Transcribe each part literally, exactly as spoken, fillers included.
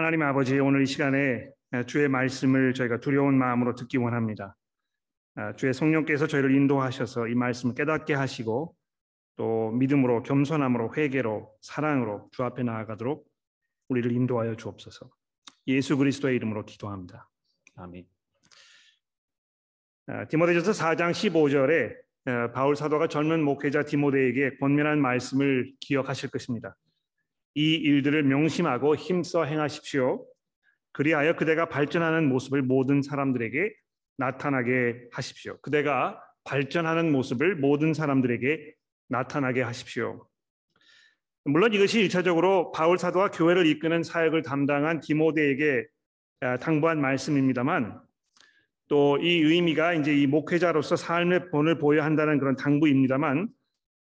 하나님 아버지, 오늘 이 시간에 주의 말씀을 저희가 두려운 마음으로 듣기 원합니다. 주의 성령께서 저희를 인도하셔서 이 말씀을 깨닫게 하시고 또 믿음으로, 겸손함으로, 회개로, 사랑으로 주 앞에 나아가도록 우리를 인도하여 주옵소서. 예수 그리스도의 이름으로 기도합니다. 아멘. 디모데전서 사 장 십오 절에 바울 사도가 젊은 목회자 디모데에게 권면한 말씀을 기억하실 것입니다. 이 일들을 명심하고 힘써 행하십시오. 그리하여 그대가 발전하는 모습을 모든 사람들에게 나타나게 하십시오. 그대가 발전하는 모습을 모든 사람들에게 나타나게 하십시오. 물론 이것이 일차적으로 바울 사도가 교회를 이끄는 사역을 담당한 디모데에게 당부한 말씀입니다만, 또 이 의미가 이제 이 목회자로서 삶의 본을 보여야 한다는 그런 당부입니다만,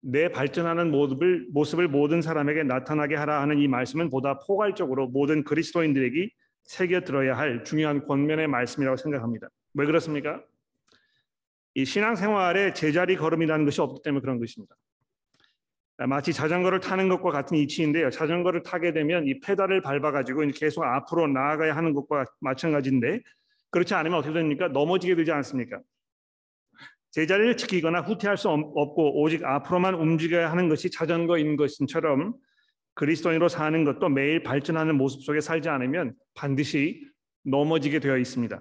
내 발전하는 모습을, 모습을 모든 사람에게 나타나게 하라 하는 이 말씀은 보다 포괄적으로 모든 그리스도인들에게 새겨들어야 할 중요한 권면의 말씀이라고 생각합니다. 왜 그렇습니까? 이 신앙생활에 제자리 걸음이라는 것이 없기 때문에 그런 것입니다. 마치 자전거를 타는 것과 같은 이치인데요. 자전거를 타게 되면 이 페달을 밟아가지고 계속 앞으로 나아가야 하는 것과 마찬가지인데, 그렇지 않으면 어떻게 됩니까? 넘어지게 되지 않습니까? 제자리를 지키거나 후퇴할 수 없고 오직 앞으로만 움직여야 하는 것이 자전거인 것처럼 그리스도인으로 사는 것도 매일 발전하는 모습 속에 살지 않으면 반드시 넘어지게 되어 있습니다.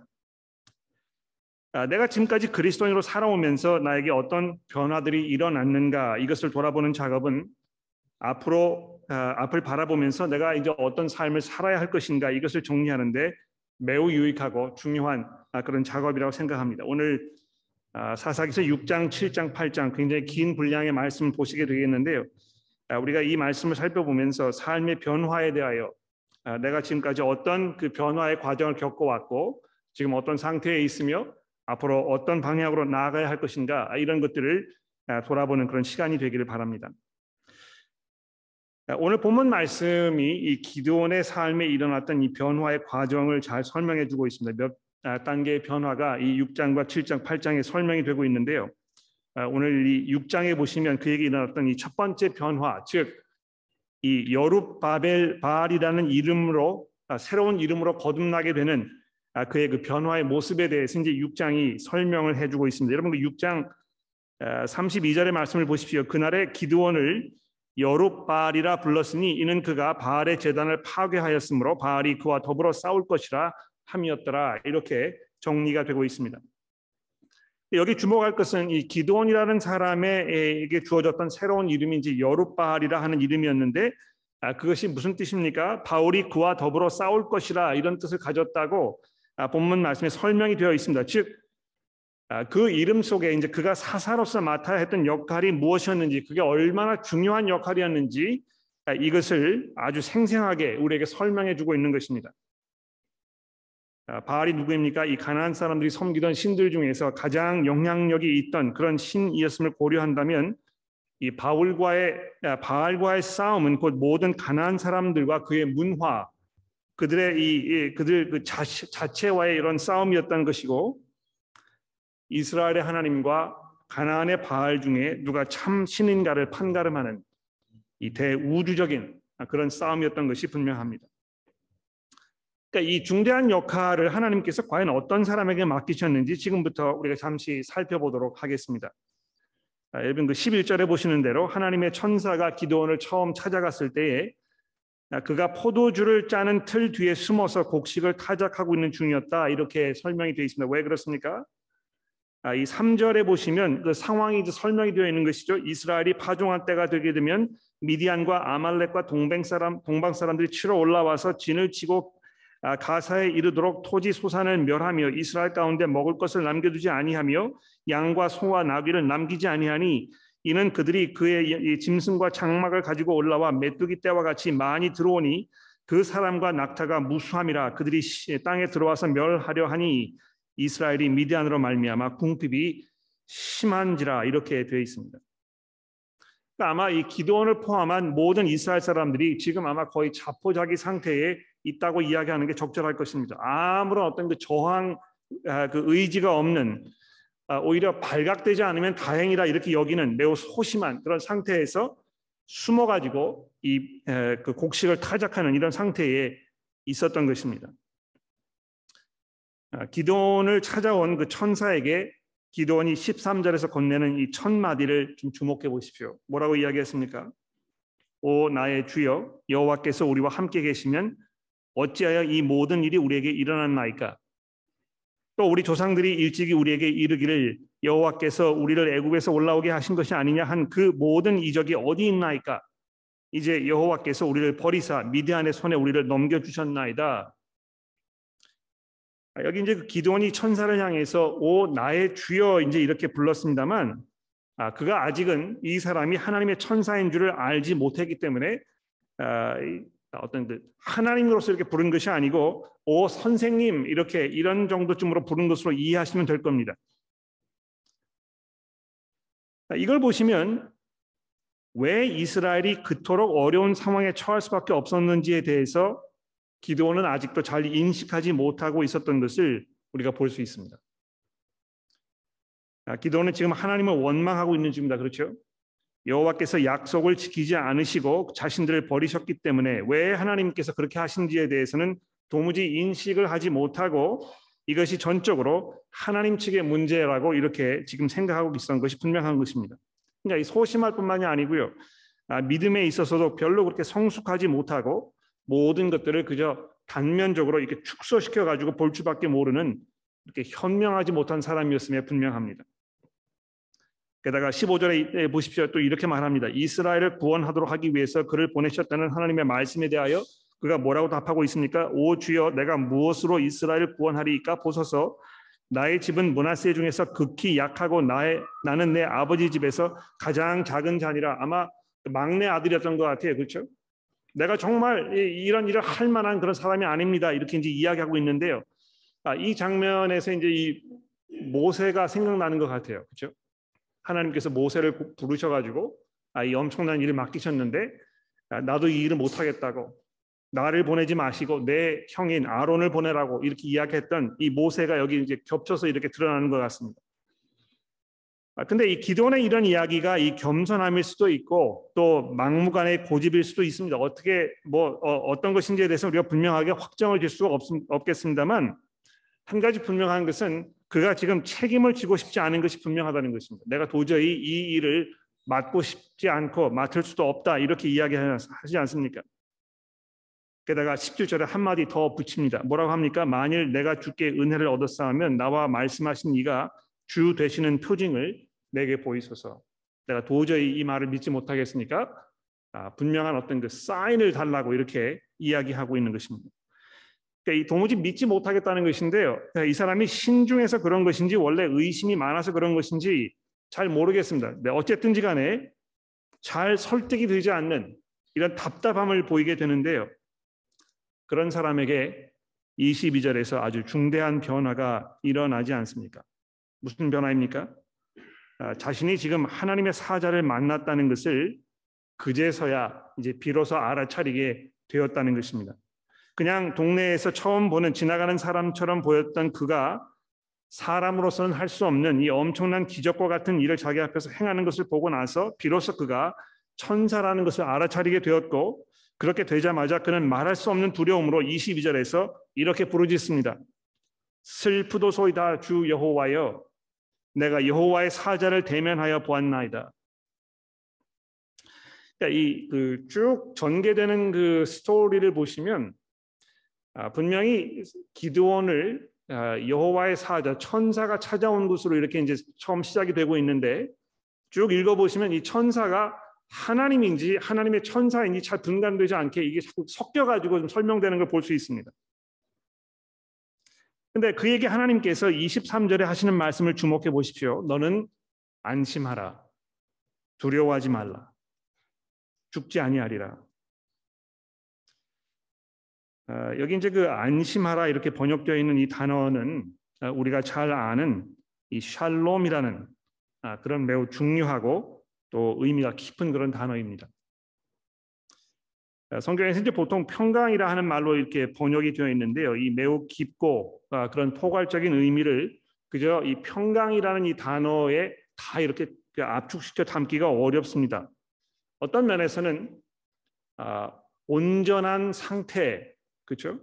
내가 지금까지 그리스도인으로 살아오면서 나에게 어떤 변화들이 일어났는가, 이것을 돌아보는 작업은 앞으로 앞을 바라보면서 내가 이제 어떤 삶을 살아야 할 것인가, 이것을 정리하는데 매우 유익하고 중요한 그런 작업이라고 생각합니다. 오늘 사사기서 육 장, 칠 장, 팔 장 굉장히 긴 분량의 말씀을 보시게 되겠는데요. 우리가 이 말씀을 살펴보면서 삶의 변화에 대하여 내가 지금까지 어떤 그 변화의 과정을 겪어왔고 지금 어떤 상태에 있으며 앞으로 어떤 방향으로 나아가야 할 것인가, 이런 것들을 돌아보는 그런 시간이 되기를 바랍니다. 오늘 본문 말씀이 이 기드온의 삶에 일어났던 이 변화의 과정을 잘 설명해 주고 있습니다. 몇 단계의 변화가 이 육 장과 칠 장, 팔 장에 설명이 되고 있는데요. 오늘 이 육 장에 보시면 그에게 일어났던 이 첫 번째 변화, 즉 이 여룹바벨 바알이라는 이름으로, 새로운 이름으로 거듭나게 되는 그의 그 변화의 모습에 대해서 이제 육 장이 설명을 해주고 있습니다. 여러분, 그 육 장 삼십이 절의 말씀을 보십시오. 그날에 기드온을 여룹바알이라 불렀으니 이는 그가 바알의 제단을 파괴하였으므로 바알이 그와 더불어 싸울 것이라 함이었더라. 이렇게 정리가 되고 있습니다. 여기 주목할 것은 이 기드온이라는 사람에게 주어졌던 새로운 이름이 이제 여룹바알이라 하는 이름이었는데, 그것이 무슨 뜻입니까? 바울이 그와 더불어 싸울 것이라, 이런 뜻을 가졌다고 본문 말씀에 설명이 되어 있습니다. 즉 그 이름 속에 이제 그가 사사로서 맡아야 했던 역할이 무엇이었는지, 그게 얼마나 중요한 역할이었는지, 이것을 아주 생생하게 우리에게 설명해 주고 있는 것입니다. 바알이 누구입니까? 이 가나안 사람들이 섬기던 신들 중에서 가장 영향력이 있던 그런 신이었음을 고려한다면 이 바울과의 바알과의 싸움은 곧 모든 가나안 사람들과 그의 문화, 그들의 이 그들 그 자체와의 이런 싸움이었던 것이고, 이스라엘의 하나님과 가나안의 바알 중에 누가 참 신인가를 판가름하는 이 대우주적인 그런 싸움이었던 것이 분명합니다. 그러니까 이 중대한 역할을 하나님께서 과연 어떤 사람에게 맡기셨는지 지금부터 우리가 잠시 살펴보도록 하겠습니다. 여러분, 그 십일 절에 보시는 대로 하나님의 천사가 기드온을 처음 찾아갔을 때에 그가 포도주를 짜는 틀 뒤에 숨어서 곡식을 타작하고 있는 중이었다, 이렇게 설명이 되어 있습니다. 왜 그렇습니까? 이 삼 절에 보시면 그 상황이 이제 설명이 되어 있는 것이죠. 이스라엘이 파종한 때가 되게 되면 미디안과 아말렉과 동방 사람 동방 사람들이 치러 올라와서 진을 치고 가사에 이르도록 토지 소산을 멸하며 이스라엘 가운데 먹을 것을 남겨두지 아니하며 양과 소와 나귀를 남기지 아니하니 이는 그들이 그의 짐승과 장막을 가지고 올라와 메뚜기 떼와 같이 많이 들어오니 그 사람과 낙타가 무수함이라. 그들이 땅에 들어와서 멸하려 하니 이스라엘이 미디안으로 말미암아 궁핍이 심한지라. 이렇게 되어 있습니다. 그러니까 아마 이 기드온을 포함한 모든 이스라엘 사람들이 지금 아마 거의 자포자기 상태에 있다고 이야기하는 게 적절할 것입니다. 아무런 어떤 그 저항, 그 의지가 없는, 오히려 발각되지 않으면 다행이다 이렇게 여기는 매우 소심한 그런 상태에서 숨어가지고 이 그 곡식을 타작하는 이런 상태에 있었던 것입니다. 기드온을 찾아온 그 천사에게 기드온이 십삼 절에서 건네는 이 첫 마디를 좀 주목해 보십시오. 뭐라고 이야기했습니까? 오 나의 주여, 여호와께서 우리와 함께 계시면 어찌하여 이 모든 일이 우리에게 일어났나이까? 또 우리 조상들이 일찍이 우리에게 이르기를 여호와께서 우리를 애굽에서 올라오게 하신 것이 아니냐 한 그 모든 이적이 어디 있나이까? 이제 여호와께서 우리를 버리사 미디안의 손에 우리를 넘겨주셨나이다. 여기 이제 그 기드온이 천사를 향해서 오 나의 주여 이제 이렇게 불렀습니다만, 아, 그가 아직은 이 사람이 하나님의 천사인 줄을 알지 못했기 때문에 아, 어떤 그 하나님으로서 이렇게 부른 것이 아니고 오 선생님 이렇게 이런 정도쯤으로 부른 것으로 이해하시면 될 겁니다. 이걸 보시면 왜 이스라엘이 그토록 어려운 상황에 처할 수밖에 없었는지에 대해서 기드온은 아직도 잘 인식하지 못하고 있었던 것을 우리가 볼 수 있습니다. 기드온은 지금 하나님을 원망하고 있는 중입니다. 그렇죠? 여호와께서 약속을 지키지 않으시고 자신들을 버리셨기 때문에 왜 하나님께서 그렇게 하신지에 대해서는 도무지 인식을 하지 못하고 이것이 전적으로 하나님 측의 문제라고 이렇게 지금 생각하고 있었던 것이 분명한 것입니다. 그러니까 소심할 뿐만이 아니고요, 믿음에 있어서도 별로 그렇게 성숙하지 못하고 모든 것들을 그저 단면적으로 이렇게 축소시켜 가지고 볼 줄밖에 모르는 이렇게 현명하지 못한 사람이었음에 분명합니다. 게다가 십오 절에 보십시오. 또 이렇게 말합니다. 이스라엘을 구원하도록 하기 위해서 그를 보내셨다는 하나님의 말씀에 대하여 그가 뭐라고 답하고 있습니까? 오 주여, 내가 무엇으로 이스라엘을 구원하리이까? 보소서. 나의 집은 므낫세 중에서 극히 약하고 나의, 나는 내 아버지 집에서 가장 작은 자니라. 아마 막내 아들이었던 것 같아요. 그렇죠? 내가 정말 이런 일을 할 만한 그런 사람이 아닙니다. 이렇게 이제 이야기하고 있는데요. 아, 이 장면에서 이제 이 모세가 생각나는 것 같아요. 그렇죠? 하나님께서 모세를 부르셔가지고 아, 이 엄청난 일을 맡기셨는데 아, 나도 이 일을 못하겠다고 나를 보내지 마시고 내 형인 아론을 보내라고 이렇게 이야기했던 이 모세가 여기 이제 겹쳐서 이렇게 드러나는 것 같습니다. 아, 근데 이 기드온의 이런 이야기가 이 겸손함일 수도 있고 또 막무가내의 고집일 수도 있습니다. 어떻게 뭐 어, 어떤 것인지에 대해서 우리가 분명하게 확정을 질 수가 없, 없겠습니다만 한 가지 분명한 것은 그가 지금 책임을 지고 싶지 않은 것이 분명하다는 것입니다. 내가 도저히 이 일을 맡고 싶지 않고 맡을 수도 없다 이렇게 이야기하지 않습니까? 게다가 십칠 절에 한마디 더 붙입니다. 뭐라고 합니까? 만일 내가 주께 은혜를 얻었사하면 나와 말씀하신 이가 주 되시는 표징을 내게 보이소서. 내가 도저히 이 말을 믿지 못하겠으니까 아, 분명한 어떤 그 사인을 달라고 이렇게 이야기하고 있는 것입니다. 그러니까 도무지 믿지 못하겠다는 것인데요. 이 사람이 신중해서 그런 것인지 원래 의심이 많아서 그런 것인지 잘 모르겠습니다. 근데 어쨌든지 간에 잘 설득이 되지 않는 이런 답답함을 보이게 되는데요. 그런 사람에게 이십이 절에서 아주 중대한 변화가 일어나지 않습니까? 무슨 변화입니까? 자신이 지금 하나님의 사자를 만났다는 것을 그제서야 이제 비로소 알아차리게 되었다는 것입니다. 그냥 동네에서 처음 보는 지나가는 사람처럼 보였던 그가 사람으로서는 할 수 없는 이 엄청난 기적과 같은 일을 자기 앞에서 행하는 것을 보고 나서 비로소 그가 천사라는 것을 알아차리게 되었고, 그렇게 되자마자 그는 말할 수 없는 두려움으로 이십이 절에서 이렇게 부르짖습니다. 슬프도소이다 주 여호와여, 내가 여호와의 사자를 대면하여 보았나이다. 그러니까 이 그 쭉 전개되는 그 스토리를 보시면 아, 분명히 기드온을 아, 여호와의 사자, 천사가 찾아온 것으로 이렇게 이제 처음 시작이 되고 있는데 쭉 읽어보시면 이 천사가 하나님인지 하나님의 천사인지 잘 분간되지 않게 이게 자꾸 섞여가지고 좀 설명되는 걸 볼 수 있습니다. 근데 그에게 하나님께서 이십삼 절에 하시는 말씀을 주목해 보십시오. 너는 안심하라. 두려워하지 말라. 죽지 아니하리라. 어, 여기 이제 그 안심하라 이렇게 번역되어 있는 이 단어는 어, 우리가 잘 아는 이 샬롬이라는 아, 그런 매우 중요하고 또 의미가 깊은 그런 단어입니다. 어, 성경에서 이제 보통 평강이라 하는 말로 이렇게 번역이 되어 있는데요. 이 매우 깊고 아, 그런 포괄적인 의미를 그저 이 평강이라는 이 단어에 다 이렇게 압축시켜 담기가 어렵습니다. 어떤 면에서는 아, 온전한 상태, 그렇죠?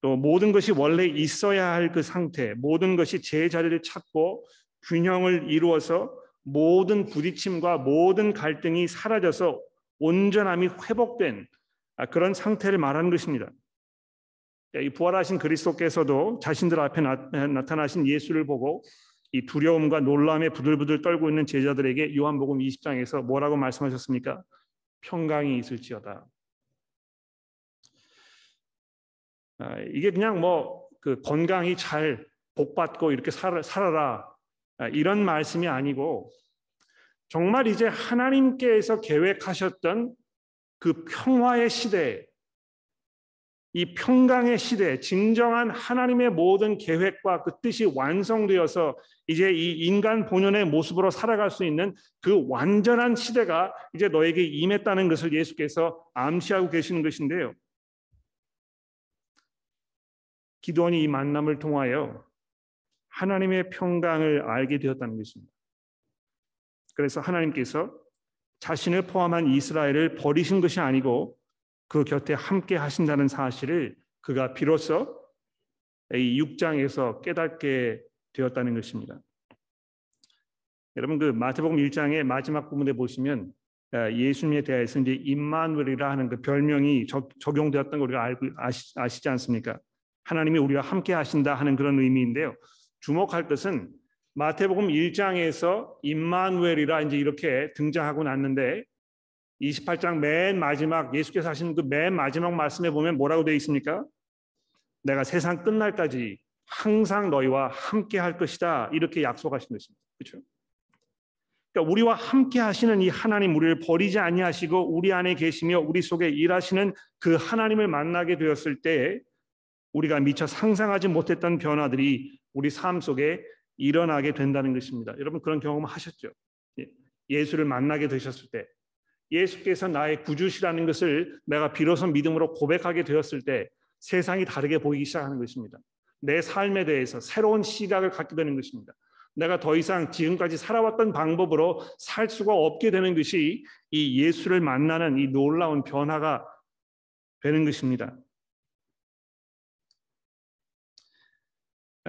또 모든 것이 원래 있어야 할 그 상태, 모든 것이 제자리를 찾고 균형을 이루어서 모든 부딪힘과 모든 갈등이 사라져서 온전함이 회복된 그런 상태를 말하는 것입니다. 이 부활하신 그리스도께서도 자신들 앞에 나타나신 예수를 보고 이 두려움과 놀라움에 부들부들 떨고 있는 제자들에게 요한복음 이십 장에서 뭐라고 말씀하셨습니까? 평강이 있을지어다. 이게 그냥 뭐 그 건강히 잘 복받고 이렇게 살아라 이런 말씀이 아니고 정말 이제 하나님께서 계획하셨던 그 평화의 시대, 이 평강의 시대, 진정한 하나님의 모든 계획과 그 뜻이 완성되어서 이제 이 인간 본연의 모습으로 살아갈 수 있는 그 완전한 시대가 이제 너에게 임했다는 것을 예수께서 암시하고 계시는 것인데요. 기드온이 이 만남을 통하여 하나님의 평강을 알게 되었다는 것입니다. 그래서 하나님께서 자신을 포함한 이스라엘을 버리신 것이 아니고 그 곁에 함께 하신다는 사실을 그가 비로소 이 육 장에서 깨닫게 되었다는 것입니다. 여러분, 그 마태복음 일 장의 마지막 부분에 보시면 예수님에 대해서 이제 임마누엘이라 하는 그 별명이 적용되었던 걸 우리가 알고 아시, 아시지 않습니까? 하나님이 우리와 함께 하신다 하는 그런 의미인데요. 주목할 것은 마태복음 일 장에서 임마누엘이라 이제 이렇게 등장하고 났는데 이십팔 장 맨 마지막 예수께서 하시는 그 맨 마지막 말씀에 보면 뭐라고 되어 있습니까? 내가 세상 끝날까지 항상 너희와 함께 할 것이다 이렇게 약속하신 것입니다. 그렇죠? 그러니까 우리와 함께 하시는 이 하나님, 우리를 버리지 아니하시고 우리 안에 계시며 우리 속에 일하시는 그 하나님을 만나게 되었을 때 우리가 미처 상상하지 못했던 변화들이 우리 삶 속에 일어나게 된다는 것입니다. 여러분, 그런 경험 하셨죠? 예수를 만나게 되셨을 때, 예수께서 나의 구주시라는 것을 내가 비로소 믿음으로 고백하게 되었을 때 세상이 다르게 보이기 시작하는 것입니다. 내 삶에 대해서 새로운 시각을 갖게 되는 것입니다. 내가 더 이상 지금까지 살아왔던 방법으로 살 수가 없게 되는 것이 이 예수를 만나는 이 놀라운 변화가 되는 것입니다.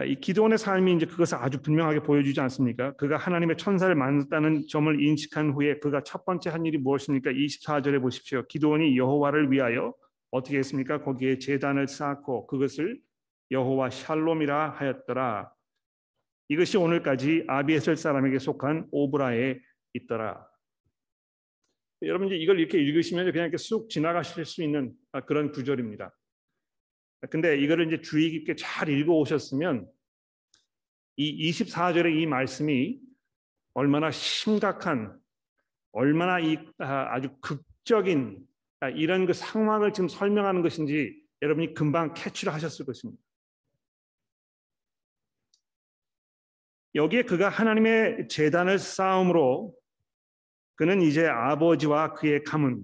이 기드온의 삶이 이제 그것을 아주 분명하게 보여주지 않습니까? 그가 하나님의 천사를 만났다는 점을 인식한 후에 그가 첫 번째 한 일이 무엇입니까? 이십사 절에 보십시오. 기드온이 여호와를 위하여 어떻게 했습니까? 거기에 제단을 쌓고 그것을 여호와 샬롬이라 하였더라. 이것이 오늘까지 아비에셀 사람에게 속한 오브라에 있더라. 여러분, 이제 이걸 이렇게 읽으시면 그냥 이렇게 쑥 지나가실 수 있는 그런 구절입니다. 근데 이거를 이제 주의 깊게 잘 읽어 오셨으면 이 이십사 절의 이 말씀이 얼마나 심각한, 얼마나 이 아주 극적인 이런 그 상황을 지금 설명하는 것인지 여러분이 금방 캐치를 하셨을 것입니다. 여기에 그가 하나님의 제단을 쌓음으로 그는 이제 아버지와 그의 가문,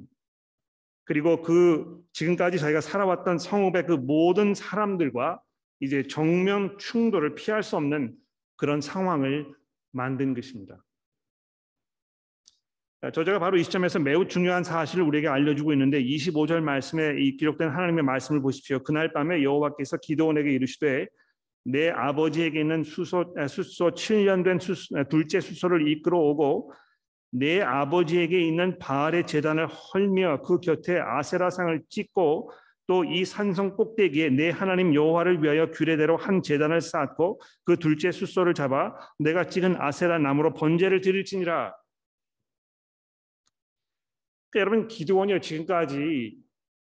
그리고 그 지금까지 자기가 살아왔던 성읍의 그 모든 사람들과 이제 정면 충돌을 피할 수 없는 그런 상황을 만든 것입니다. 저자가 바로 이 시점에서 매우 중요한 사실을 우리에게 알려주고 있는데 이십오 절 말씀에 이 기록된 하나님의 말씀을 보십시오. 그날 밤에 여호와께서 기드온에게 이르시되 내 아버지에게 있는 수소, 수소 칠 년 된 수소, 둘째 수소를 이끌어 오고 내 아버지에게 있는 바알의 제단을 헐며 그 곁에 아세라상을 찍고 또 이 산성 꼭대기에 내 하나님 여호와를 위하여 규례대로 한 제단을 쌓고 그 둘째 숫소를 잡아 내가 찍은 아세라 나무로 번제를 드릴지니라. 그러니까 여러분, 기드온이 지금까지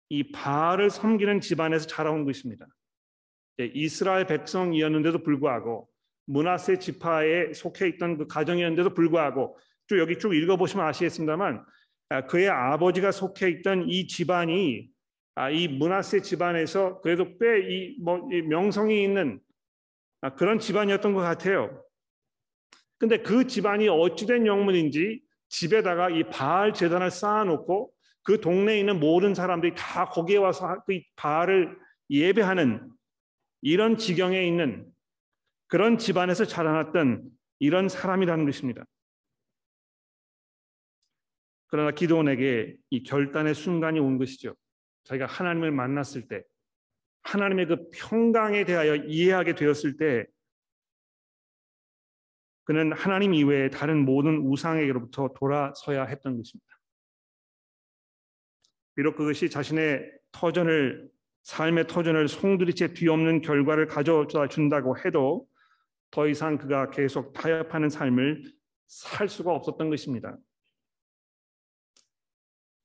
이 바알을 섬기는 집안에서 자라온 것입니다. 이스라엘 백성이었는데도 불구하고 므낫세 지파에 속해 있던 그 가정이었는데도 불구하고 쭉 여기 쭉 읽어보시면 아시겠습니다만 그의 아버지가 속해 있던 이 집안이 이 므낫세 집안에서 그래도 꽤 이 뭐 명성이 있는 그런 집안이었던 것 같아요. 근데 그 집안이 어찌된 영문인지 집에다가 이 바알 제단을 쌓아놓고 그 동네에 있는 모든 사람들이 다 거기에 와서 그 바알을 예배하는 이런 지경에 있는 그런 집안에서 자라났던 이런 사람이라는 것입니다. 그러나 기드온에게 이 결단의 순간이 온 것이죠. 자기가 하나님을 만났을 때 하나님의 그 평강에 대하여 이해하게 되었을 때 그는 하나님 이외에 다른 모든 우상에게로부터 돌아서야 했던 것입니다. 비록 그것이 자신의 터전을 삶의 터전을 송두리째 뒤엎는 결과를 가져다 준다고 해도 더 이상 그가 계속 타협하는 삶을 살 수가 없었던 것입니다.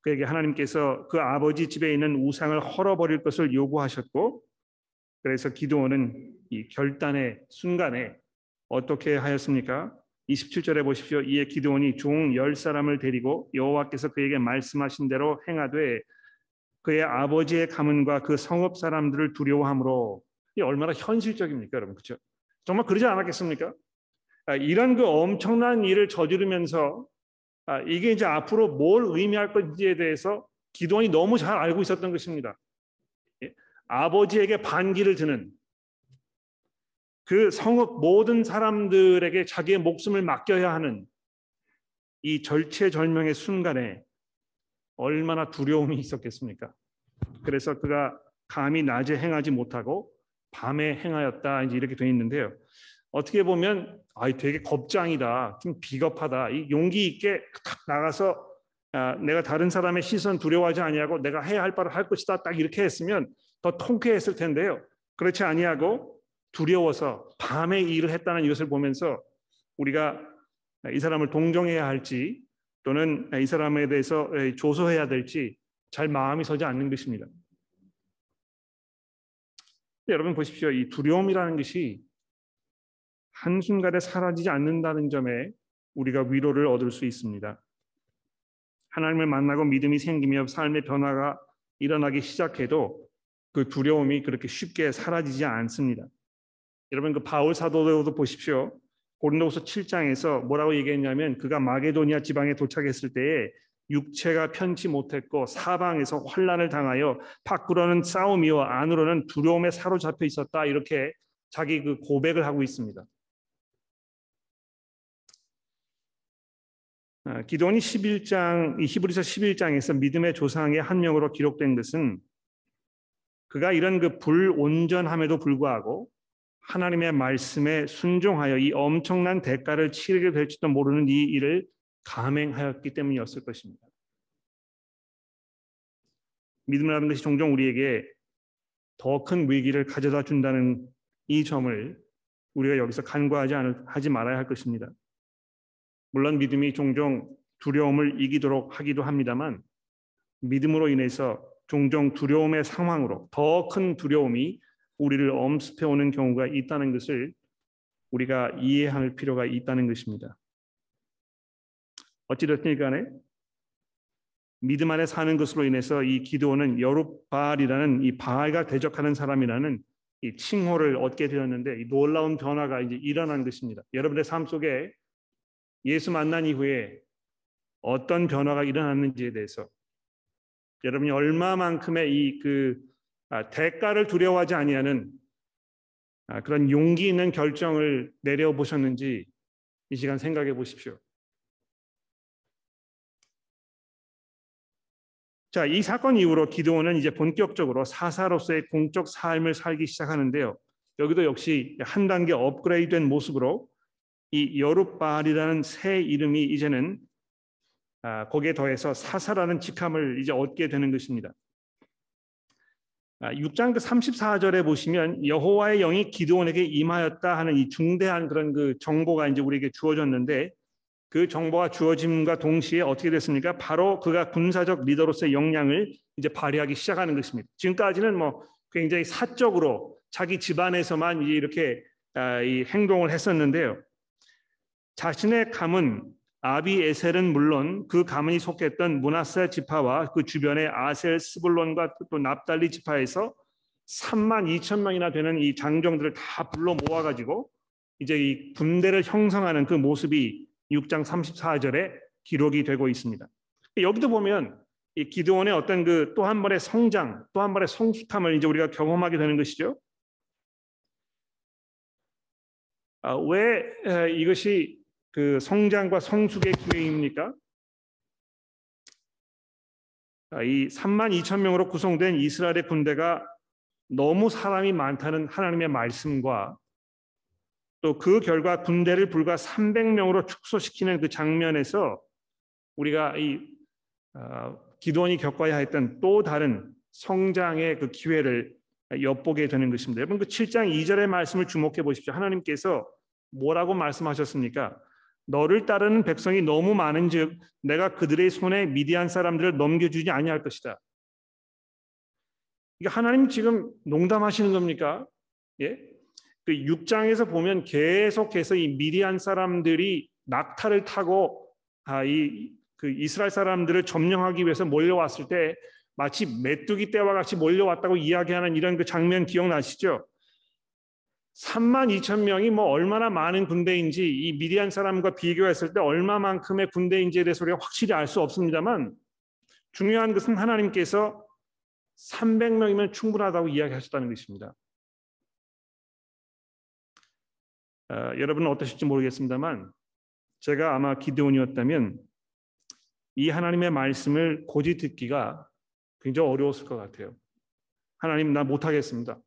그에게 하나님께서 그 아버지 집에 있는 우상을 헐어버릴 것을 요구하셨고, 그래서 기드온은 이 결단의 순간에 어떻게 하였습니까? 이십칠 절에 보십시오. 이에 기드온이 종 열 사람을 데리고 여호와께서 그에게 말씀하신 대로 행하되 그의 아버지의 가문과 그 성읍 사람들을 두려워함으로. 이 얼마나 현실적입니까, 여러분? 그렇죠? 정말 그러지 않았겠습니까? 이런 그 엄청난 일을 저지르면서 이게 이제 앞으로 뭘 의미할 건지에 대해서 기드온이 너무 잘 알고 있었던 것입니다. 아버지에게 반기를 드는 그 성읍 모든 사람들에게 자기의 목숨을 맡겨야 하는 이 절체절명의 순간에 얼마나 두려움이 있었겠습니까? 그래서 그가 감히 낮에 행하지 못하고 밤에 행하였다, 이제 이렇게 돼 있는데요. 어떻게 보면 아, 되게 겁장이다, 좀 비겁하다, 이 용기 있게 나가서 아, 내가 다른 사람의 시선 두려워하지 아니하고 내가 해야 할 바를 할 것이다, 딱 이렇게 했으면 더 통쾌했을 텐데요. 그렇지 아니하고 두려워서 밤에 일을 했다는 이것을 보면서 우리가 이 사람을 동정해야 할지 또는 이 사람에 대해서 조소해야 될지 잘 마음이 서지 않는 것입니다. 여러분 보십시오. 이 두려움이라는 것이 한순간에 사라지지 않는다는 점에 우리가 위로를 얻을 수 있습니다. 하나님을 만나고 믿음이 생기며 삶의 변화가 일어나기 시작해도 그 두려움이 그렇게 쉽게 사라지지 않습니다. 여러분 그 바울 사도도 보십시오. 고린도후서 칠 장에서 뭐라고 얘기했냐면 그가 마게도니아 지방에 도착했을 때에 육체가 편치 못했고 사방에서 환난을 당하여 밖으로는 싸움이와 안으로는 두려움에 사로잡혀 있었다, 이렇게 자기 그 고백을 하고 있습니다. 기드온이 십일 장, 이 히브리서 십일 장에서 믿음의 조상의 한 명으로 기록된 것은 그가 이런 그 불온전함에도 불구하고 하나님의 말씀에 순종하여 이 엄청난 대가를 치르게 될지도 모르는 이 일을 감행하였기 때문이었을 것입니다. 믿음이라는 것이 종종 우리에게 더 큰 위기를 가져다 준다는 이 점을 우리가 여기서 간과하지 않을, 하지 말아야 할 것입니다. 물론 믿음이 종종 두려움을 이기도록 하기도 합니다만 믿음으로 인해서 종종 두려움의 상황으로 더 큰 두려움이 우리를 엄습해오는 경우가 있다는 것을 우리가 이해할 필요가 있다는 것입니다. 어찌됐든 간에 믿음 안에 사는 것으로 인해서 이 기드온은 여룹바알이라는 이 바알과 대적하는 사람이라는 이 칭호를 얻게 되었는데 이 놀라운 변화가 이제 일어난 것입니다. 여러분의 삶 속에 예수 만난 이후에 어떤 변화가 일어났는지에 대해서 여러분이 얼마만큼의 이 그 대가를 두려워하지 아니하는 그런 용기 있는 결정을 내려보셨는지 이 시간 생각해 보십시오. 자, 이 사건 이후로 기드온은 이제 본격적으로 사사로서의 공적 삶을 살기 시작하는데요. 여기도 역시 한 단계 업그레이드된 모습으로 이 여룹바알이라는 새 이름이 이제는 아, 거기에 더해서 사사라는 직함을 이제 얻게 되는 것입니다. 아, 육 장 그 삼십사 절에 보시면 여호와의 영이 기드온에게 임하였다 하는 이 중대한 그런 그 정보가 이제 우리에게 주어졌는데 그 정보가 주어짐과 동시에 어떻게 됐습니까? 바로 그가 군사적 리더로서의 역량을 이제 발휘하기 시작하는 것입니다. 지금까지는 뭐 굉장히 사적으로 자기 집안에서만 이렇게 행동을 했었는데요. 자신의 가문 아비에셀은 물론 그 가문이 속했던 므낫세 지파와 그 주변의 아셀 스불론과 또 납달리 지파에서 삼만 이천 명이나 되는 이 장정들을 다 불러 모아가지고 이제 이 군대를 형성하는 그 모습이 육 장 삼십사 절에 기록이 되고 있습니다. 여기도 보면 이 기드온의 어떤 그 또 한 번의 성장, 또 한 번의 성숙함을 이제 우리가 경험하게 되는 것이죠. 아, 왜 이것이 그 성장과 성숙의 기회입니까? 아, 이 삼만 이천 명으로 구성된 이스라엘의 군대가 너무 사람이 많다는 하나님의 말씀과 또 그 결과 군대를 불과 삼백 명으로 축소시키는 그 장면에서 우리가 이 어, 기드온이 겪어야 했던 또 다른 성장의 그 기회를 엿보게 되는 것입니다. 여러분 그 칠 장 이 절의 말씀을 주목해 보십시오. 하나님께서 뭐라고 말씀하셨습니까? 너를 따르는 백성이 너무 많은즉 내가 그들의 손에 미디안 사람들을 넘겨주지 아니할 것이다. 이게 하나님 지금 농담하시는 겁니까? 예? 그 육 장에서 보면 계속해서 이 미디안 사람들이 낙타를 타고 아, 이 그 이스라엘 사람들을 점령하기 위해서 몰려왔을 때 마치 메뚜기 떼와 같이 몰려왔다고 이야기하는 이런 그 장면 기억나시죠? 삼만 이천 명이 뭐 얼마나 많은 군대인지 이 미디안 사람과 비교했을 때 얼마만큼의 군대인지에 대해서 우리가 확실히 알 수 없습니다만 중요한 것은 하나님께서 삼백 명이면 충분하다고 이야기하셨다는 것입니다. 어, 여러분은 어떠실지 모르겠습니다만 제가 아마 기드온이었다면 이 하나님의 말씀을 고지 듣기가 굉장히 어려웠을 것 같아요. 하나님 나 못하겠습니다.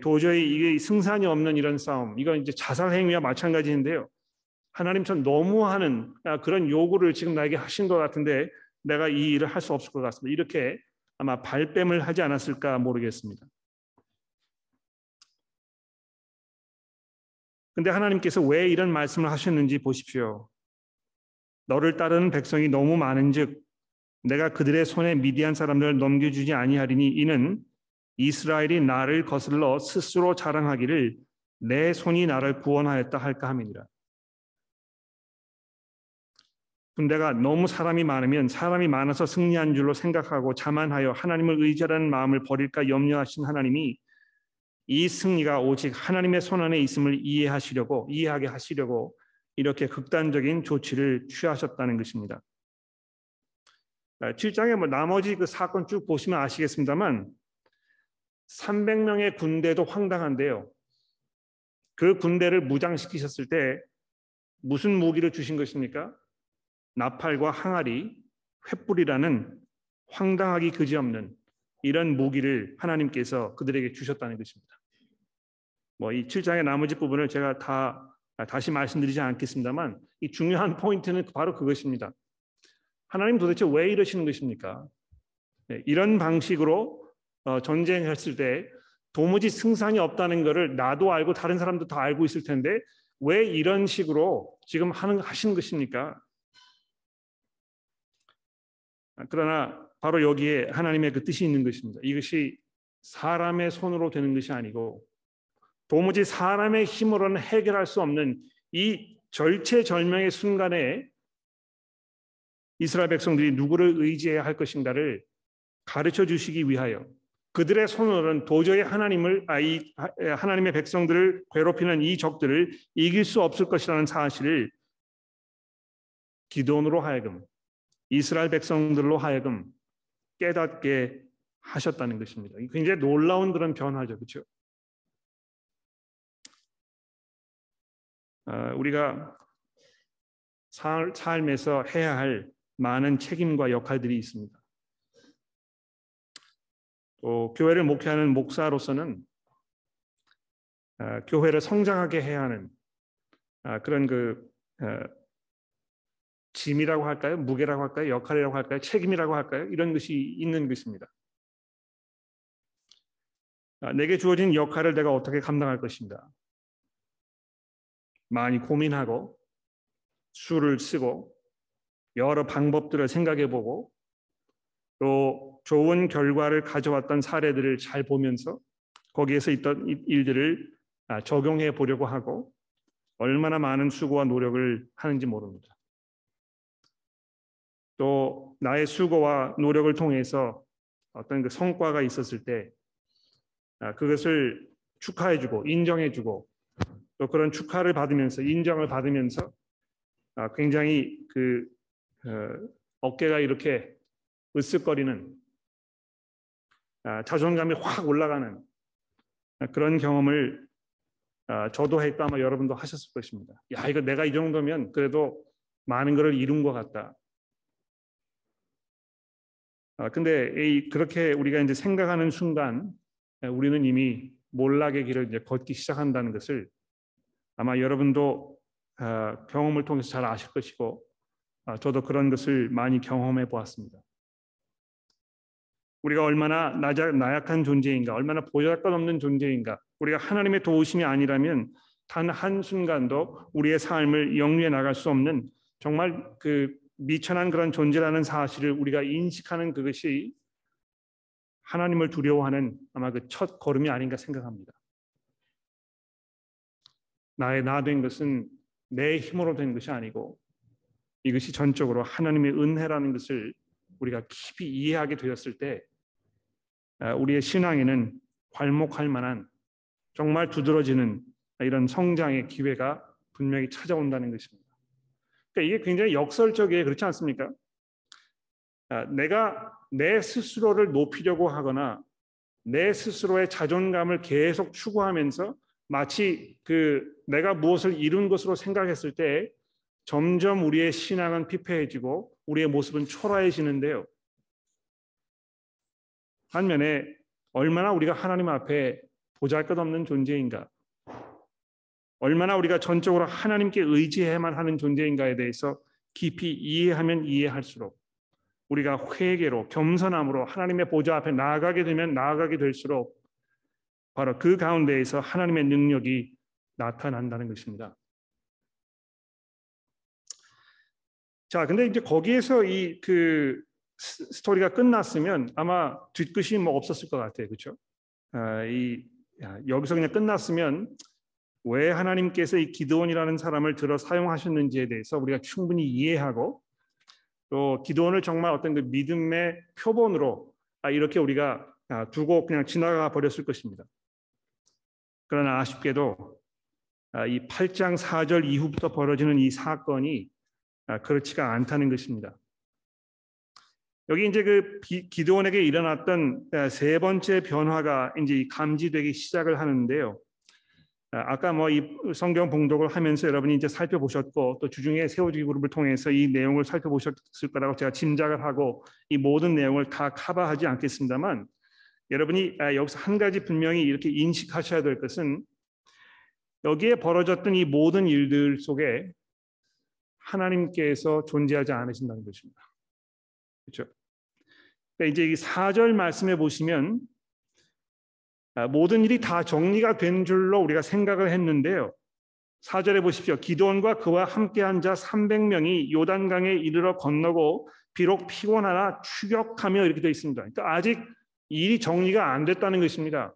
도저히 이게 승산이 없는 이런 싸움, 이건 이제 자살 행위와 마찬가지인데요. 하나님 전 너무하는 그런 요구를 지금 나에게 하신 것 같은데 내가 이 일을 할 수 없을 것 같습니다. 이렇게 아마 발뺌을 하지 않았을까 모르겠습니다. 그런데 하나님께서 왜 이런 말씀을 하셨는지 보십시오. 너를 따르는 백성이 너무 많은즉 내가 그들의 손에 미디안 사람들을 넘겨주지 아니하리니 이는 이스라엘이 나를 거슬러 스스로 자랑하기를 내 손이 나를 구원하였다 할까 함이니라. 군대가 너무 사람이 많으면 사람이 많아서 승리한 줄로 생각하고 자만하여 하나님을 의지하라는 마음을 버릴까 염려하신 하나님이 이 승리가 오직 하나님의 손 안에 있음을 이해하시려고 이해하게 하시려고 이렇게 극단적인 조치를 취하셨다는 것입니다. 칠 장에 뭐 나머지 그 사건 쭉 보시면 아시겠습니다만 삼백 명의 군대도 황당한데요. 그 군대를 무장시키셨을 때 무슨 무기를 주신 것입니까? 나팔과 항아리, 횃불이라는 황당하기 그지없는 이런 무기를 하나님께서 그들에게 주셨다는 것입니다. 뭐 이 칠 장의 나머지 부분을 제가 다 다시 말씀드리지 않겠습니다만 이 중요한 포인트는 바로 그것입니다. 하나님 도대체 왜 이러시는 것입니까? 네, 이런 방식으로 어, 전쟁했을 때 도무지 승산이 없다는 것을 나도 알고 다른 사람도 다 알고 있을 텐데 왜 이런 식으로 지금 하는, 하신 것입니까? 그러나 바로 여기에 하나님의 그 뜻이 있는 것입니다. 이것이 사람의 손으로 되는 것이 아니고 도무지 사람의 힘으로는 해결할 수 없는 이 절체절명의 순간에 이스라엘 백성들이 누구를 의지해야 할 것인가를 가르쳐 주시기 위하여 그들의 손으로는 도저히 하나님을, 아, 이, 하나님의 백성들을 괴롭히는 이 적들을 이길 수 없을 것이라는 사실을 기드온으로 하여금 이스라엘 백성들로 하여금 깨닫게 하셨다는 것입니다. 굉장히 놀라운 그런 변화죠, 그렇죠? 아, 우리가 살, 삶에서 해야 할 많은 책임과 역할들이 있습니다. 또 교회를 목회하는 목사로서는 어, 교회를 성장하게 해야 하는 어, 그런 그 어, 짐이라고 할까요? 무게라고 할까요? 역할이라고 할까요? 책임이라고 할까요? 이런 것이 있는 것입니다. 어, 내게 주어진 역할을 내가 어떻게 감당할 것인가? 많이 고민하고 수를 쓰고 여러 방법들을 생각해보고 또 좋은 결과를 가져왔던 사례들을 잘 보면서 거기에서 있던 일들을 적용해 보려고 하고 얼마나 많은 수고와 노력을 하는지 모릅니다. 또 나의 수고와 노력을 통해서 어떤 그 성과가 있었을 때 그것을 축하해주고 인정해주고 또 그런 축하를 받으면서 인정을 받으면서 굉장히 그 어깨가 이렇게 으쓱거리는 자존감이 확 올라가는 그런 경험을 저도 했고 아마 여러분도 하셨을 것입니다. 야 이거 내가 이 정도면 그래도 많은 것을 이룬 것 같다. 근데 에이, 그렇게 우리가 이제 생각하는 순간 우리는 이미 몰락의 길을 이제 걷기 시작한다는 것을 아마 여러분도 어, 경험을 통해서 잘 아실 것이고, 어, 저도 그런 것을 많이 경험해 보았습니다. 우리가 얼마나 나약한 존재인가, 얼마나 보잘것없는 존재인가, 우리가 하나님의 도우심이 아니라면 단 한순간도 우리의 삶을 영위해 나갈 수 없는 정말 그 미천한 그런 존재라는 사실을 우리가 인식하는 그것이 하나님을 두려워하는 아마 그 첫 걸음이 아닌가 생각합니다. 나의 나 된 것은 내 힘으로 된 것이 아니고 이것이 전적으로 하나님의 은혜라는 것을 우리가 깊이 이해하게 되었을 때 우리의 신앙에는 괄목할 만한 정말 두드러지는 이런 성장의 기회가 분명히 찾아온다는 것입니다. 그러니까 이게 굉장히 역설적이에요. 그렇지 않습니까? 내가 내 스스로를 높이려고 하거나 내 스스로의 자존감을 계속 추구하면서 마치 그 내가 무엇을 이룬 것으로 생각했을 때 점점 우리의 신앙은 피폐해지고 우리의 모습은 초라해지는데요. 반면에 얼마나 우리가 하나님 앞에 보잘것없는 존재인가, 얼마나 우리가 전적으로 하나님께 의지해야만 하는 존재인가에 대해서 깊이 이해하면 이해할수록 우리가 회개로 겸손함으로 하나님의 보좌 앞에 나아가게 되면 나아가게 될수록 바로 그 가운데에서 하나님의 능력이 나타난다는 것입니다. 자, 근데 이제 거기에서 이 그 스토리가 끝났으면 아마 뒷끝이 뭐 없었을 것 같아요, 그렇죠? 아, 이 여기서 그냥 끝났으면 왜 하나님께서 이 기드온이라는 사람을 들어 사용하셨는지에 대해서 우리가 충분히 이해하고 또 기드온을 정말 어떤 그 믿음의 표본으로 아, 이렇게 우리가 두고 그냥 지나가 버렸을 것입니다. 그러나 아쉽게도 이 팔 장 사 절 이후부터 벌어지는 이 사건이 그렇지가 않다는 것입니다. 여기 이제 그 기드온에게 일어났던 세 번째 변화가 이제 감지되기 시작을 하는데요. 아까 뭐 이 성경 봉독을 하면서 여러분이 이제 살펴보셨고 또 주중에 세워주기 그룹을 통해서 이 내용을 살펴보셨을 거라고 제가 짐작을 하고 이 모든 내용을 다 커버하지 않겠습니다만, 여러분이 여기서 한 가지 분명히 이렇게 인식하셔야 될 것은 여기에 벌어졌던 이 모든 일들 속에 하나님께서 존재하지 않으신다는 것입니다. 그렇죠? 그러니까 이제 이 사 절 말씀해 보시면 모든 일이 다 정리가 된 줄로 우리가 생각을 했는데요. 사 절에 보십시오. 기드온과 그와 함께한 자 삼백 명이 요단강에 이르러 건너고 비록 피곤하나 추격하며, 이렇게 되어 있습니다. 그러니까 아직 일이 정리가 안 됐다는 것입니다.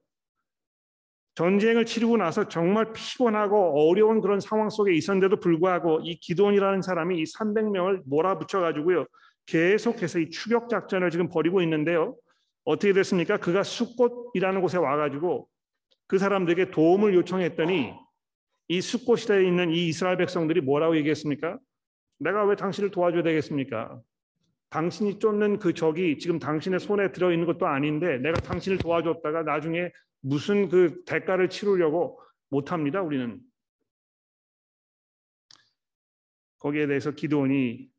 전쟁을 치르고 나서 정말 피곤하고 어려운 그런 상황 속에 있었는데도 불구하고 이 기드온이라는 사람이 이 삼백 명을 몰아붙여가지고요, 계속해서 이 추격 작전을 지금 벌이고 있는데요. 어떻게 됐습니까? 그가 숫꽃이라는 곳에 와가지고 그 사람들에게 도움을 요청했더니 이 숫꽃에 있는 이 이스라엘 백성들이 뭐라고 얘기했습니까? 내가 왜 당신을 도와줘야 되겠습니까? 당신이 쫓는 그 적이 지금 당신의 손에 들어있는 것도 아닌데 내가 당신을 도와줬다가 나중에 무슨 그 대가를 치르려고 못합니다, 우리는. 거기에 대해서 기드온이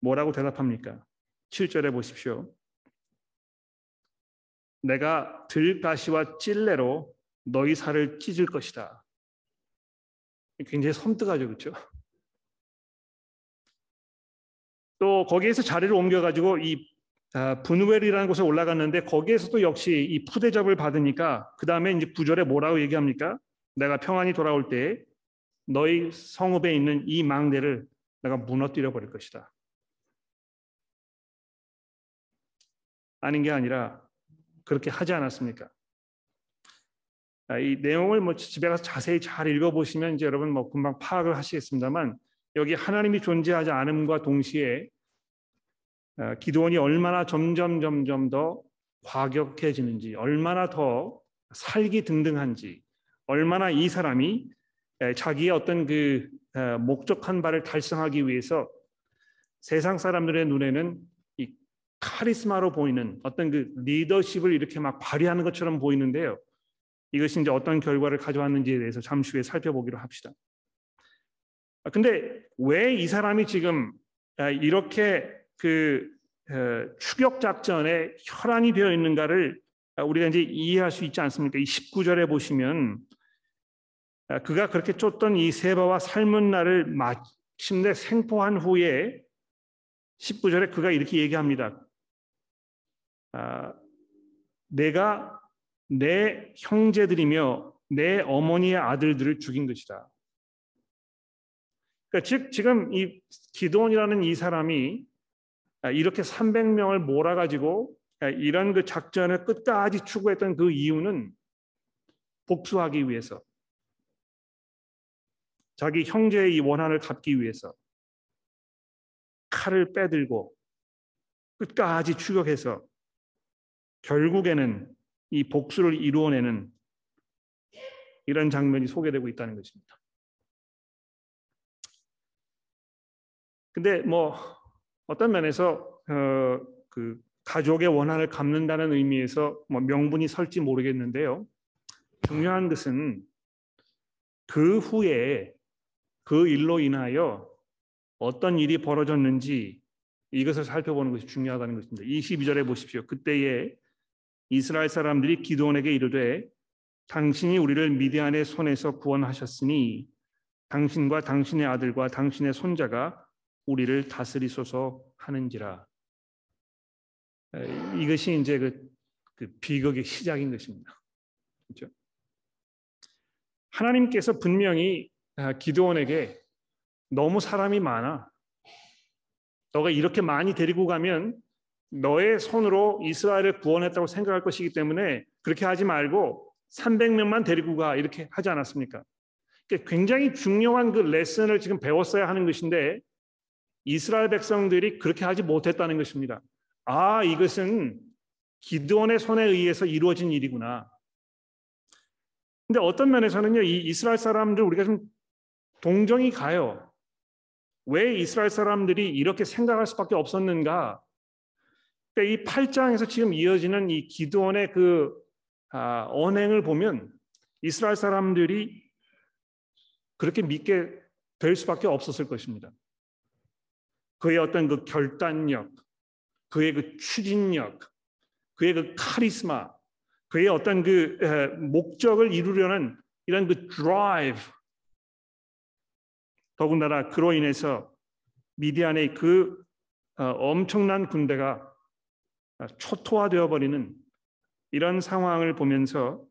뭐라고 대답합니까? 칠 절에 보십시오. 내가 들가시와 찔레로 너희 살을 찢을 것이다. 굉장히 섬뜩하죠, 그렇죠? 또 거기에서 자리를 옮겨가지고 이 분웰이라는 곳에 올라갔는데 거기에서도 역시 이 푸대접을 받으니까 그 다음에 이제 구 절에 뭐라고 얘기합니까? 내가 평안히 돌아올 때 너희 성읍에 있는 이 망대를 내가 무너뜨려 버릴 것이다. 아닌 게 아니라 그렇게 하지 않았습니까? 이 내용을 뭐 집에 가서 자세히 잘 읽어보시면 이제 여러분 뭐 금방 파악을 하시겠습니다만, 여기 하나님이 존재하지 않음과 동시에 기드온이 얼마나 점점 점점 더 과격해지는지, 얼마나 더 살기 등등한지, 얼마나 이 사람이 자기의 어떤 그 목적한 바를 달성하기 위해서 세상 사람들의 눈에는 이 카리스마로 보이는 어떤 그 리더십을 이렇게 막 발휘하는 것처럼 보이는데요. 이것이 이제 어떤 결과를 가져왔는지에 대해서 잠시 후에 살펴보기로 합시다. 근데 왜 이 사람이 지금 이렇게 그 추격 작전에 혈안이 되어 있는가를 우리가 이제 이해할 수 있지 않습니까? 이 십구 절에 보시면 그가 그렇게 쫓던 이 세바와 삶은 날을 마침내 생포한 후에 십구 절에 그가 이렇게 얘기합니다. 아, 내가 내 형제들이며 내 어머니의 아들들을 죽인 것이다. 그러니까 즉 지금 이 기드온이라는 이 사람이 이렇게 삼백 명을 몰아가지고 이런 그 작전을 끝까지 추구했던 그 이유는 복수하기 위해서, 자기 형제의 이 원한을 갚기 위해서 칼을 빼들고 끝까지 추격해서 결국에는 이 복수를 이루어내는 이런 장면이 소개되고 있다는 것입니다. 근데 뭐 어떤 면에서 어, 그 가족의 원한을 갚는다는 의미에서 뭐 명분이 설지 모르겠는데요. 중요한 것은 그 후에 그 일로 인하여 어떤 일이 벌어졌는지 이것을 살펴보는 것이 중요하다는 것입니다. 이십이 절에 보십시오. 그때에 이스라엘 사람들이 기드온에게 이르되 당신이 우리를 미디안의 손에서 구원하셨으니 당신과 당신의 아들과 당신의 손자가 우리를 다스리소서 하는지라. 이것이 이제 그, 그 비극의 시작인 것입니다. 그렇죠? 하나님께서 분명히 기드온에게 너무 사람이 많아, 너가 이렇게 많이 데리고 가면 너의 손으로 이스라엘을 구원했다고 생각할 것이기 때문에 그렇게 하지 말고 삼백 명만 데리고 가, 이렇게 하지 않았습니까? 그러니까 굉장히 중요한 그 레슨을 지금 배웠어야 하는 것인데 이스라엘 백성들이 그렇게 하지 못했다는 것입니다. 아, 이것은 기드온의 손에 의해서 이루어진 일이구나. 근데 어떤 면에서는요, 이 이스라엘 사람들 우리가 좀 동정이 가요. 왜 이스라엘 사람들이 이렇게 생각할 수밖에 없었는가? 그러니까 이 팔 장에서 지금 이어지는 이 기드온의 그 아, 언행을 보면 이스라엘 사람들이 그렇게 믿게 될 수밖에 없었을 것입니다. 그의 어떤 그 결단력, 그의 그 추진력, 그의 그 카리스마, 그의 어떤 그 목적을 이루려는 이런 그 드라이브, 더군다나 그로 인해서 미디안의 그 엄청난 군대가 초토화되어 버리는 이런 상황을 보면서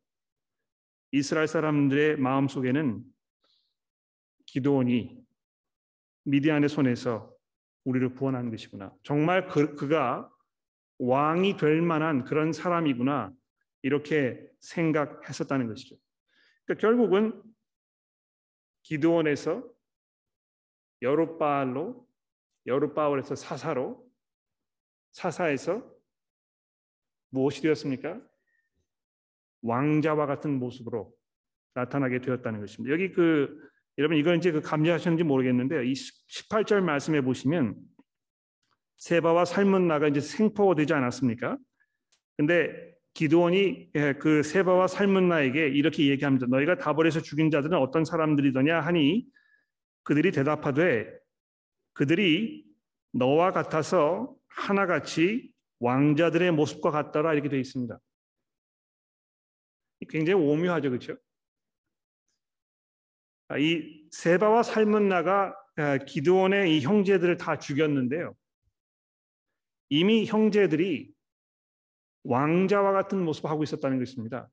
이스라엘 사람들의 마음 속에는 기드온이 미디안의 손에서 우리를 구원하는 것이구나, 정말 그, 그가 왕이 될 만한 그런 사람이구나, 이렇게 생각했었다는 것이죠. 그러니까 결국은 기드온에서 여룹바알로, 여룹바알에서 사사로, 사사에서 무엇이 되었습니까? 왕자와 같은 모습으로 나타나게 되었다는 것입니다. 여기 그 여러분, 이걸 이제 그 감지하셨는지 모르겠는데요. 이 십팔 절 말씀해 보시면 세바와 삶은 나가 이제 생포되지 않았습니까? 근데 기드온이 그 세바와 삶은 나에게 이렇게 얘기합니다. 너희가 다볼에서 죽인 자들은 어떤 사람들이더냐 하니 그들이 대답하되 그들이 너와 같아서 하나같이 왕자들의 모습과 같더라, 이렇게 되어 있습니다. 굉장히 오묘하죠, 그렇죠? 이 세바와 살문나가 기드온의 이 형제들을 다 죽였는데요, 이미 형제들이 왕자와 같은 모습을 하고 있었다는 것입니다.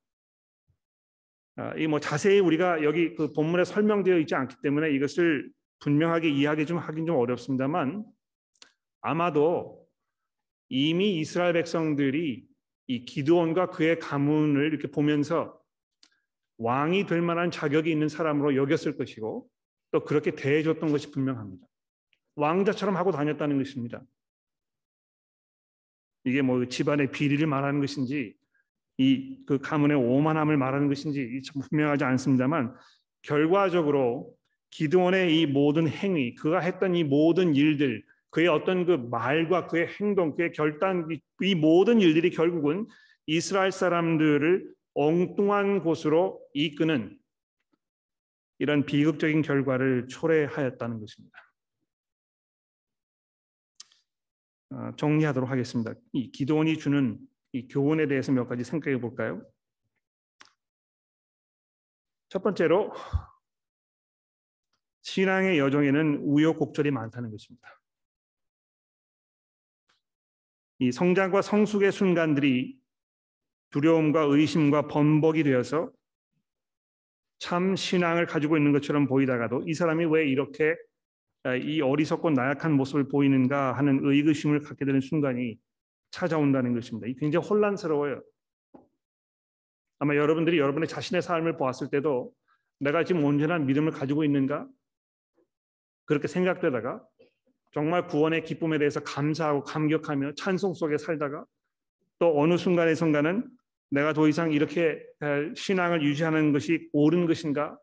이 뭐 자세히 우리가 여기 그 본문에 설명되어 있지 않기 때문에 이것을 분명하게 이해하기 좀 하긴 좀 어렵습니다만, 아마도 이미 이스라엘 백성들이 이 기드온과 그의 가문을 이렇게 보면서 왕이 될 만한 자격이 있는 사람으로 여겼을 것이고 또 그렇게 대해줬던 것이 분명합니다. 왕자처럼 하고 다녔다는 것입니다. 이게 뭐 집안의 비리를 말하는 것인지 이 그 가문의 오만함을 말하는 것인지 참 분명하지 않습니다만, 결과적으로 기드온의 이 모든 행위, 그가 했던 이 모든 일들, 그의 어떤 그 말과 그의 행동, 그의 결단, 이 모든 일들이 결국은 이스라엘 사람들을 엉뚱한 곳으로 이끄는 이런 비극적인 결과를 초래하였다는 것입니다. 정리하도록 하겠습니다. 이 기드온이 주는 이 교훈에 대해서 몇 가지 생각해 볼까요? 첫 번째로 신앙의 여정에는 우여곡절이 많다는 것입니다. 이 성장과 성숙의 순간들이 두려움과 의심과 번복이 되어서 참 신앙을 가지고 있는 것처럼 보이다가도 이 사람이 왜 이렇게 이 어리석고 나약한 모습을 보이는가 하는 의구심을 갖게 되는 순간이 찾아온다는 것입니다. 굉장히 혼란스러워요. 아마 여러분들이 여러분의 자신의 삶을 보았을 때도 내가 지금 온전한 믿음을 가지고 있는가? 그렇게 생각되다가 정말 구원의 기쁨에 대해서 감사하고 감격하며 찬송 속에 살다가 또 어느 순간에선가는 내가 더 이상 이렇게 신앙을 유지하는 것이 옳은 것인가?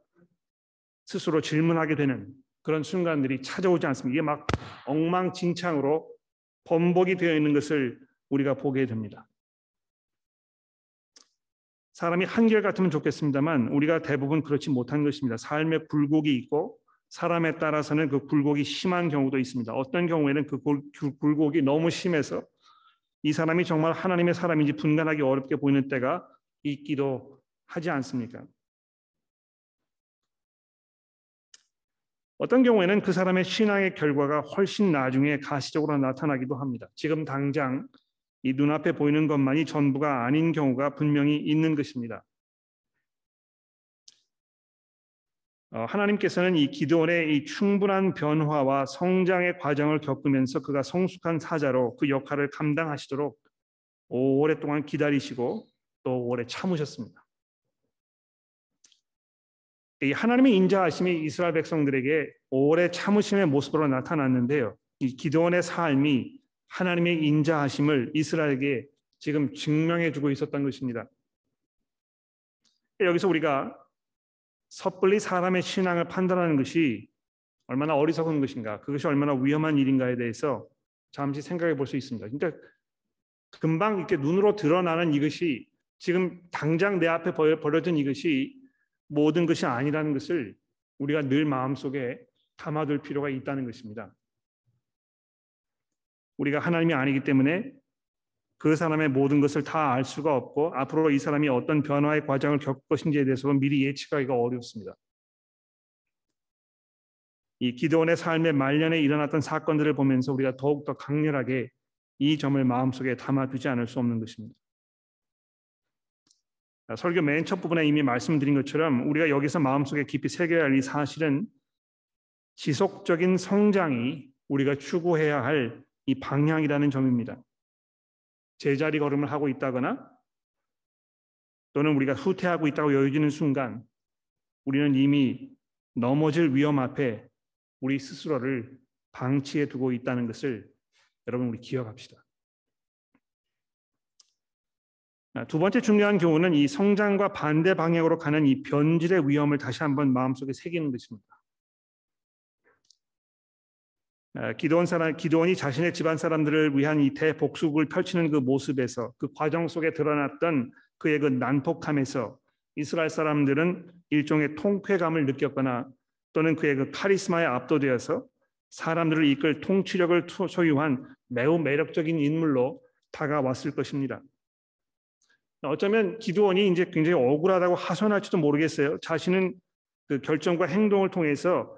스스로 질문하게 되는 그런 순간들이 찾아오지 않습니다. 이게 막 엉망진창으로 번복이 되어 있는 것을 우리가 보게 됩니다. 사람이 한결같으면 좋겠습니다만 우리가 대부분 그렇지 못한 것입니다. 삶에 굴곡이 있고 사람에 따라서는 그 굴곡이 심한 경우도 있습니다. 어떤 경우에는 그 굴곡이 너무 심해서 이 사람이 정말 하나님의 사람인지 분간하기 어렵게 보이는 때가 있기도 하지 않습니까? 어떤 경우에는 그 사람의 신앙의 결과가 훨씬 나중에 가시적으로 나타나기도 합니다. 지금 당장 이 눈앞에 보이는 것만이 전부가 아닌 경우가 분명히 있는 것입니다. 하나님께서는 이 기드온의 이 충분한 변화와 성장의 과정을 겪으면서 그가 성숙한 사자로 그 역할을 감당하시도록 오랫동안 기다리시고 또 오래 참으셨습니다. 이 하나님의 인자하심이 이스라엘 백성들에게 오래 참으심의 모습으로 나타났는데요. 이 기드온의 삶이 하나님의 인자하심을 이스라엘에게 지금 증명해주고 있었던 것입니다. 여기서 우리가 섣불리 사람의 신앙을 판단하는 것이 얼마나 어리석은 것인가, 그것이 얼마나 위험한 일인가에 대해서 잠시 생각해 볼 수 있습니다. 그러니까 금방 이렇게 눈으로 드러나는 이것이 지금 당장 내 앞에 벌어진 이것이 모든 것이 아니라는 것을 우리가 늘 마음속에 담아둘 필요가 있다는 것입니다. 우리가 하나님이 아니기 때문에 그 사람의 모든 것을 다 알 수가 없고 앞으로 이 사람이 어떤 변화의 과정을 겪을 것인지에 대해서도 미리 예측하기가 어렵습니다. 이 기드온의 삶의 말년에 일어났던 사건들을 보면서 우리가 더욱더 강렬하게 이 점을 마음속에 담아두지 않을 수 없는 것입니다. 설교 맨 첫 부분에 이미 말씀드린 것처럼 우리가 여기서 마음속에 깊이 새겨야 할 이 사실은 지속적인 성장이 우리가 추구해야 할 이 방향이라는 점입니다. 제자리 걸음을 하고 있다거나 또는 우리가 후퇴하고 있다고 여겨지는 순간 우리는 이미 넘어질 위험 앞에 우리 스스로를 방치해 두고 있다는 것을 여러분 우리 기억합시다. 두 번째 중요한 교훈은 이 성장과 반대 방향으로 가는 이 변질의 위험을 다시 한번 마음속에 새기는 것입니다. 기드온 사람, 기드온이 자신의 집안 사람들을 위한 이 대복수극을 펼치는 그 모습에서 그 과정 속에 드러났던 그의 그 난폭함에서 이스라엘 사람들은 일종의 통쾌감을 느꼈거나 또는 그의 그 카리스마에 압도되어서 사람들을 이끌 통치력을 소유한 매우 매력적인 인물로 다가왔을 것입니다. 어쩌면 기드온이 이제 굉장히 억울하다고 하소연할지도 모르겠어요. 자신은 그 결정과 행동을 통해서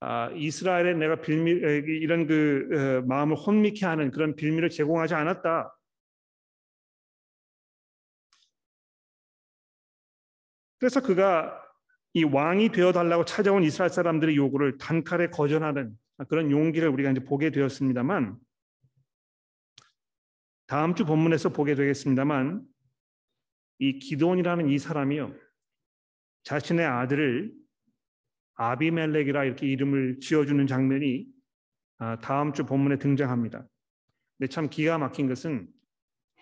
아, 이스라엘에 내가 빌미 이런 그 어, 마음을 혼미케 하는 그런 빌미를 제공하지 않았다. 그래서 그가 이 왕이 되어달라고 찾아온 이스라엘 사람들의 요구를 단칼에 거절하는 그런 용기를 우리가 이제 보게 되었습니다만, 다음 주 본문에서 보게 되겠습니다만. 이 기드온이라는 이 사람이요, 자신의 아들을 아비멜렉이라 이렇게 이름을 지어주는 장면이 다음 주 본문에 등장합니다. 근데 참 기가 막힌 것은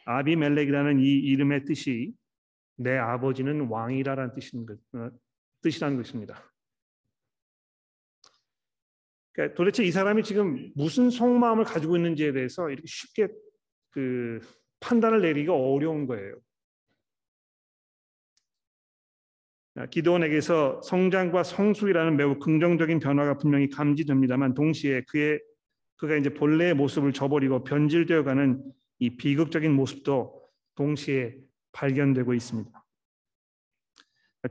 아비멜렉이라는 이 이름의 뜻이 내 아버지는 왕이라는 뜻이라는 것입니다. 그러니까 도대체 이 사람이 지금 무슨 속마음을 가지고 있는지에 대해서 이렇게 쉽게 그 판단을 내리기가 어려운 거예요. 기드온에게서 성장과 성숙이라는 매우 긍정적인 변화가 분명히 감지됩니다만 동시에 그의 그가 이제 본래의 모습을 저버리고 변질되어 가는 이 비극적인 모습도 동시에 발견되고 있습니다.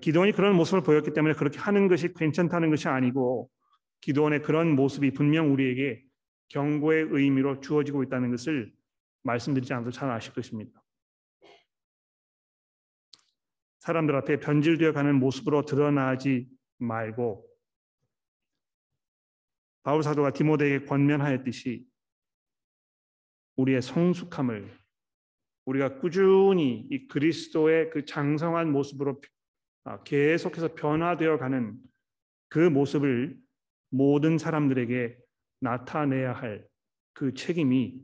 기드온이 그런 모습을 보였기 때문에 그렇게 하는 것이 괜찮다는 것이 아니고 기드온의 그런 모습이 분명 우리에게 경고의 의미로 주어지고 있다는 것을 말씀드리지 않아도 잘 아실 것입니다. 사람들 앞에 변질되어 가는 모습으로 드러나지 말고 바울 사도가 디모데에게 권면하였듯이 우리의 성숙함을 우리가 꾸준히 이 그리스도의 그 장성한 모습으로 계속해서 변화되어 가는 그 모습을 모든 사람들에게 나타내야 할 그 책임이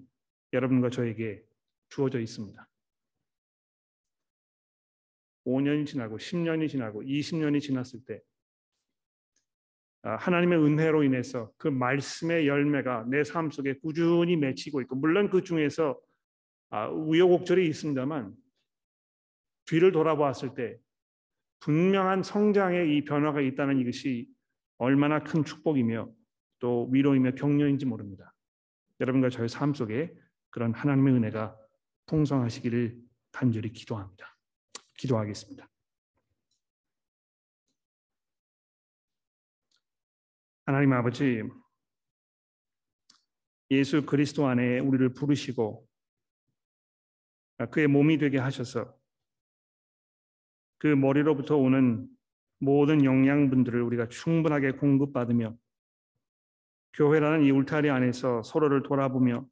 여러분과 저에게 주어져 있습니다. 오 년이 지나고 십 년이 지나고 이십 년이 지났을 때 하나님의 은혜로 인해서 그 말씀의 열매가 내 삶 속에 꾸준히 맺히고 있고 물론 그 중에서 우여곡절이 있습니다만 뒤를 돌아보았을 때 분명한 성장의 이 변화가 있다는 이것이 얼마나 큰 축복이며 또 위로이며 격려인지 모릅니다. 여러분과 저의 삶 속에 그런 하나님의 은혜가 풍성하시기를 간절히 기도합니다. 기도하겠습니다. 하나님 아버지, 예수 그리스도 안에 우리를 부르시고 그의 몸이 되게 하셔서 그 머리로부터 오는 모든 영양분들을 우리가 충분하게 공급받으며 교회라는 이 울타리 안에서 서로를 돌아보며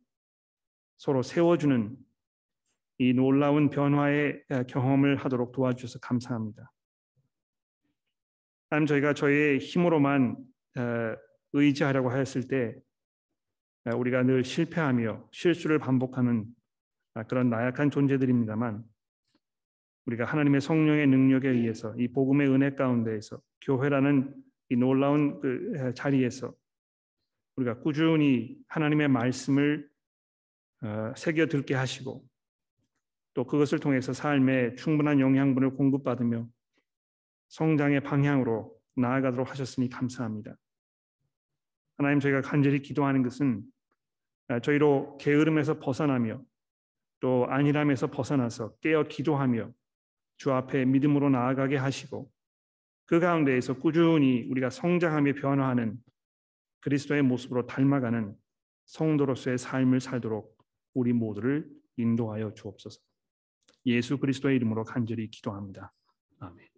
서로 세워주는 이 놀라운 변화의 경험을 하도록 도와주셔서 감사합니다. 하나님, 저희가 저희의 힘으로만 의지하려고 했을 때 우리가 늘 실패하며 실수를 반복하는 그런 나약한 존재들입니다만 우리가 하나님의 성령의 능력에 의해서 이 복음의 은혜 가운데에서 교회라는 이 놀라운 그 자리에서 우리가 꾸준히 하나님의 말씀을 새겨들게 하시고 또 그것을 통해서 삶에 충분한 영양분을 공급받으며 성장의 방향으로 나아가도록 하셨으니 감사합니다. 하나님, 저희가 간절히 기도하는 것은 저희로 게으름에서 벗어나며 또 안일함에서 벗어나서 깨어 기도하며 주 앞에 믿음으로 나아가게 하시고 그 가운데에서 꾸준히 우리가 성장하며 변화하는 그리스도의 모습으로 닮아가는 성도로서의 삶을 살도록 우리 모두를 인도하여 주옵소서. 예수 그리스도의 이름으로 간절히 기도합니다. 아멘.